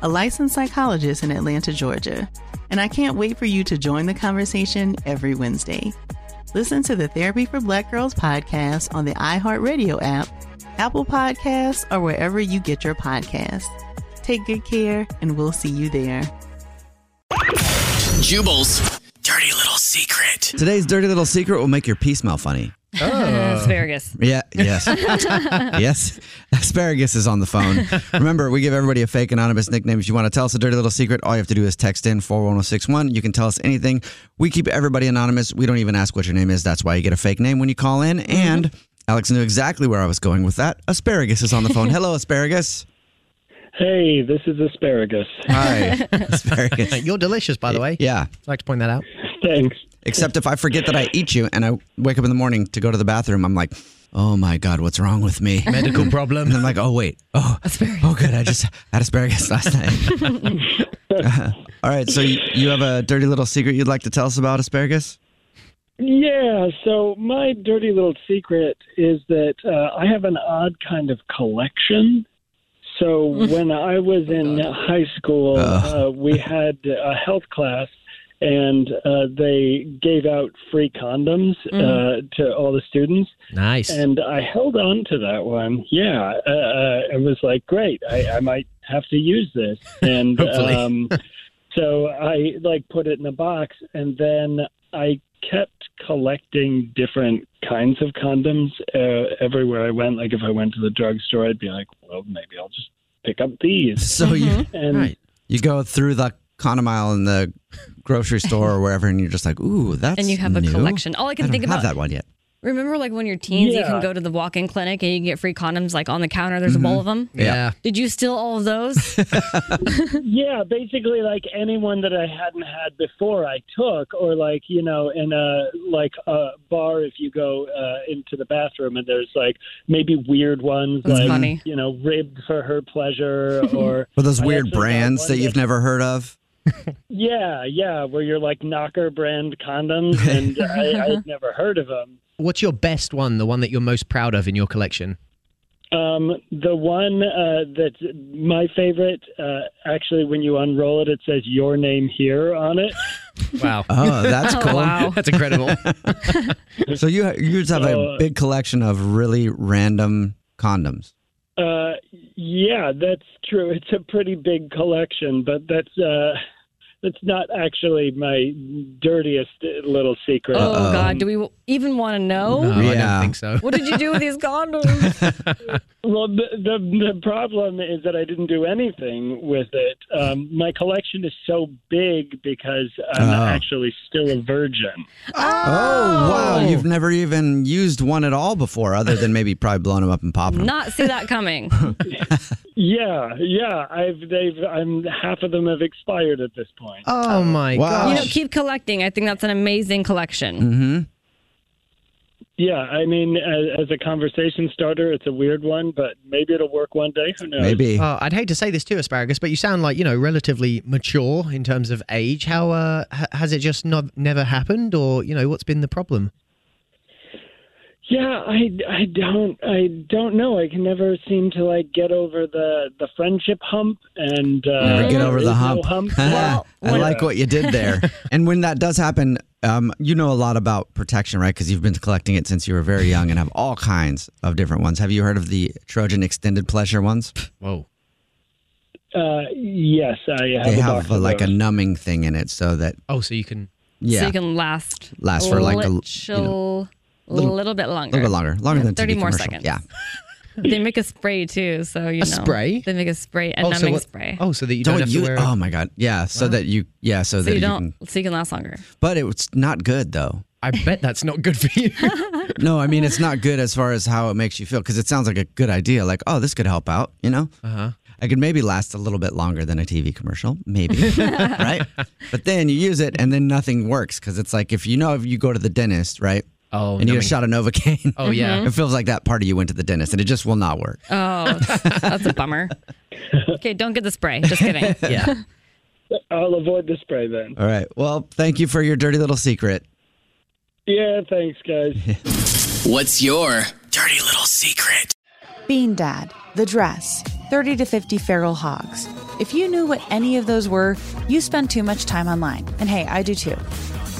a licensed psychologist in Atlanta, Georgia, and I can't wait for you to join the conversation every Wednesday. Listen to the Therapy for Black Girls podcast on the iHeartRadio app, Apple Podcasts, or wherever you get your podcasts. Take good care, and we'll see you there. Jubal's dirty little secret. Today's dirty little secret will make your pee smell funny. Oh. Asparagus. Yeah. Yes. Yes. Asparagus is on the phone. Remember, we give everybody a fake anonymous nickname. If you want to tell us a dirty little secret, all you have to do is text in 41061. You can tell us anything. We keep everybody anonymous. We don't even ask what your name is. That's why you get a fake name when you call in. And Alex knew exactly where I was going with that. Asparagus is on the phone. Hello, Asparagus. Hey, this is Asparagus. Hi, Asparagus. You're delicious, by the way. Yeah. I'd like to point that out. Thanks. Except if I forget that I eat you and I wake up in the morning to go to the bathroom, I'm like, oh my God, what's wrong with me? Medical problem. And I'm like, oh, wait. Oh, asparagus. Oh, good. I just had asparagus last night. All right. So you have a dirty little secret you'd like to tell us about, Asparagus? Yeah. So my dirty little secret is that I have an odd kind of collection. So when I was in high school, we had a health class, and they gave out free condoms to all the students. Nice. And I held on to that one. Yeah. It was like, great, I might have to use this. And so I put it in a box, and then I kept collecting different kinds of condoms everywhere I went. Like if I went to the drugstore, I'd be like, well, maybe I'll just pick up these. So you go through the condom aisle in the grocery store or wherever, and you're just like, ooh, that's and you have new. A collection. All I can think about. I don't have that one yet. Remember, when you're teens, you can go to the walk-in clinic and you can get free condoms, on the counter. There's a bowl of them. Yeah. Did you steal all of those? Yeah, basically, anyone that I hadn't had before, I took, or in a bar, if you go into the bathroom and there's maybe weird ones, that's funny. Ribbed for her pleasure, or those weird brands that you've never heard of. Yeah, where you're knocker brand condoms, and I'd never heard of them. What's your best one, the one that you're most proud of in your collection? The one that's my favorite, actually, when you unroll it, it says your name here on it. Wow. Oh, that's cool. Wow. That's incredible. So you just have a big collection of really random condoms. Yeah, that's true. It's a pretty big collection, but that's not actually my dirtiest little secret. Oh, God. Do we even want to know? No, yeah. I don't think so. What did you do with these condoms? Well, the problem is that I didn't do anything with it. My collection is so big because I'm actually still a virgin. Oh, wow. You've never even used one at all before, other than maybe probably blowing them up and popping them. Not see that coming. Yeah. Half of them have expired at this point. Oh, my gosh. Keep collecting. I think that's an amazing collection. Mm-hmm. Yeah, I mean, as a conversation starter, it's a weird one, but maybe it'll work one day. Who knows? Maybe. I'd hate to say this too, Asparagus, but you sound relatively mature in terms of age. How has it just never happened, or what's been the problem? Yeah, I don't know. I can never seem to get over the friendship hump and never get over the hump. No hump. Well, I like what you did there. And when that does happen, you know a lot about protection, right? Because you've been collecting it since you were very young and have all kinds of different ones. Have you heard of the Trojan Extended Pleasure ones? Whoa. Yes, I have. They have a numbing thing in it so that so you can so you can last for like a little bit longer. A little bit longer than 30 more seconds. Yeah. They make a spray too, so you know. A spray? They make a spray, a numbing spray. Oh, so that you don't have to wear it. Oh my God. Yeah, so that you so you can last longer. But it's not good though. I bet that's not good for you. No, I mean it's not good as far as how it makes you feel, because it sounds like a good idea, like, oh, this could help out, you know? Uh-huh. I could maybe last a little bit longer than a TV commercial, maybe, right? But then you use it and then nothing works, because it's like if you go to the dentist, right? Oh, and you get a shot of Novocaine. Oh, yeah. It feels like that party you went to the dentist, and it just will not work. Oh, that's a bummer. Okay, don't get the spray. Just kidding. Yeah. I'll avoid the spray then. All right. Well, thank you for your dirty little secret. Yeah, thanks, guys. What's your dirty little secret? Bean Dad, The Dress, 30 to 50 Feral Hogs. If you knew what any of those were, you spend too much time online. And hey, I do too.